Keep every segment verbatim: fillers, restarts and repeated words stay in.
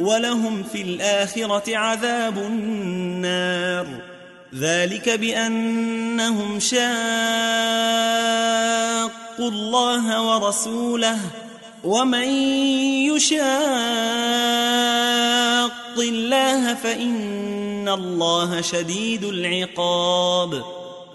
ولهم في الآخرة عذاب النار. ذلك بأنهم شاقوا الله ورسوله ومن يشاق الله فإن الله شديد العقاب.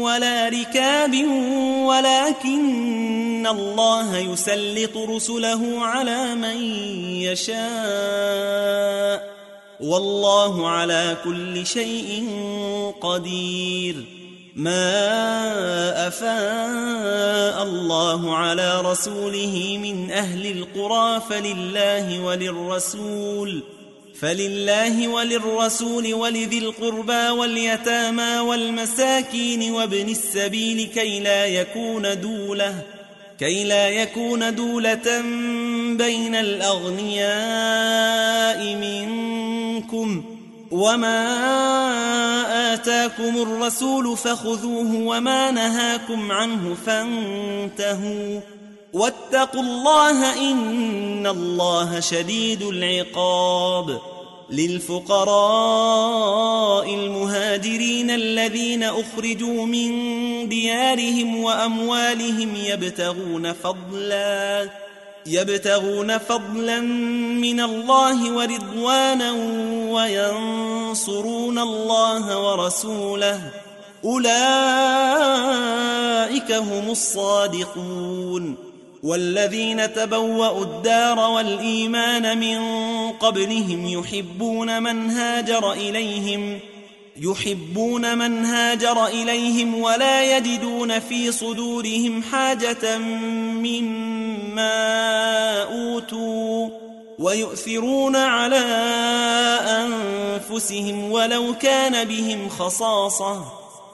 ولا ركاب ولكن الله يسلط رسله على من يشاء والله على كل شيء قدير. ما أفاء الله على رسوله من أهل القرى فلله وللرسول فلله وللرسول ولذي القربى واليتامى والمساكين وابن السبيل كي لا يكون دولة كي لا يكون دولة بين الأغنياء منكم. وما آتاكم الرسول فخذوه وما نهاكم عنه فانتهوا واتقوا الله إن الله شديد العقاب. للفقراء المهاجرين الذين أخرجوا من ديارهم وأموالهم يبتغون فضلا يبتغون فضلا من الله ورضوانا وينصرون الله ورسوله أولئك هم الصادقون. والذين تبوأوا الدار والإيمان من قبلهم يحبون من هاجر إليهم يحبون من هاجر إليهم ولا يجدون في صدورهم حاجة مما أوتوا ويؤثرون على أنفسهم ولو كان بهم خصاصة.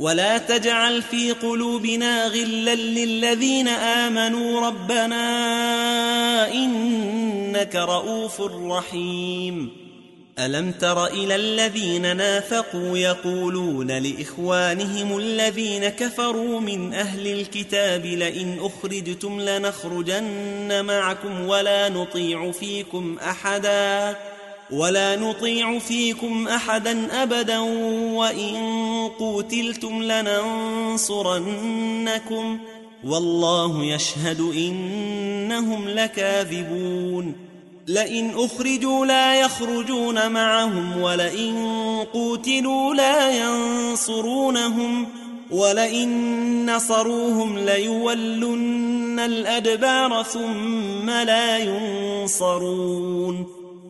ولا تجعل في قلوبنا غلا للذين آمنوا ربنا إنك رؤوف رحيم. ألم تر إلى الذين نافقوا يقولون لإخوانهم الذين كفروا من أهل الكتاب لئن أخرجتم لنخرجن معكم ولا نطيع فيكم أحدا ولا نطيع فيكم أحدا أبدا وإن قوتلتم لننصرنكم والله يشهد إنهم لكاذبون. لئن أخرجوا لا يخرجون معهم ولئن قوتلوا لا ينصرونهم ولئن نصروهم ليولن الأدبار ثم لا ينصرون.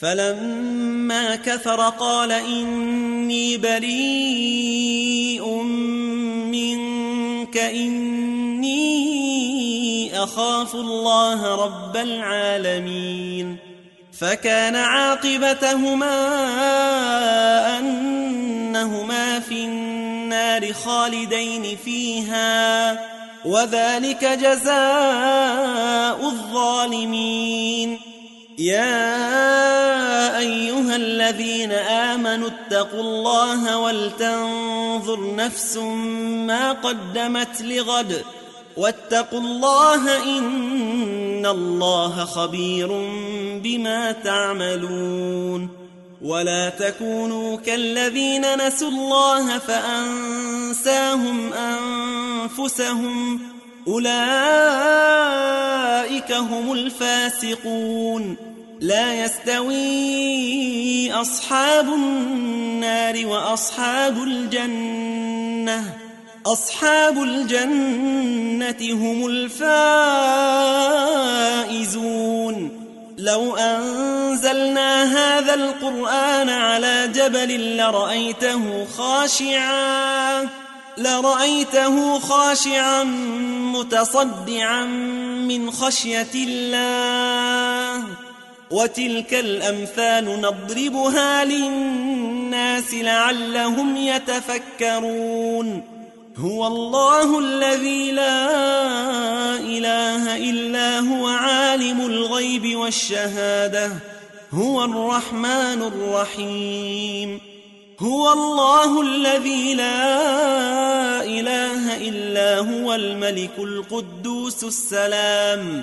فلما كفر قال إني بريء منك إني أخاف الله رب العالمين فكان عاقبتهما أنهما في النار خالدين فيها وذلك جزاء الظالمين يا أيها الذين آمنوا اتقوا الله ولتنظر نفس ما قدمت لغد واتقوا الله إن الله خبير بما تعملون ولا تكونوا كالذين نسوا الله فأنساهم أنفسهم أولئك هم الفاسقون لا يستوي أصحاب النار وأصحاب الجنة أصحاب الجنة هم الفائزون لو أنزلنا هذا القرآن على جبل لرأيته خاشعا لرأيته خاشعا متصدعا من خشية الله وتلك الأمثال نضربها للناس لعلهم يتفكرون هو الله الذي لا إله إلا هو عالم الغيب والشهادة هو الرحمن الرحيم هو الله الذي لا إله إلا هو الملك القدوس السلام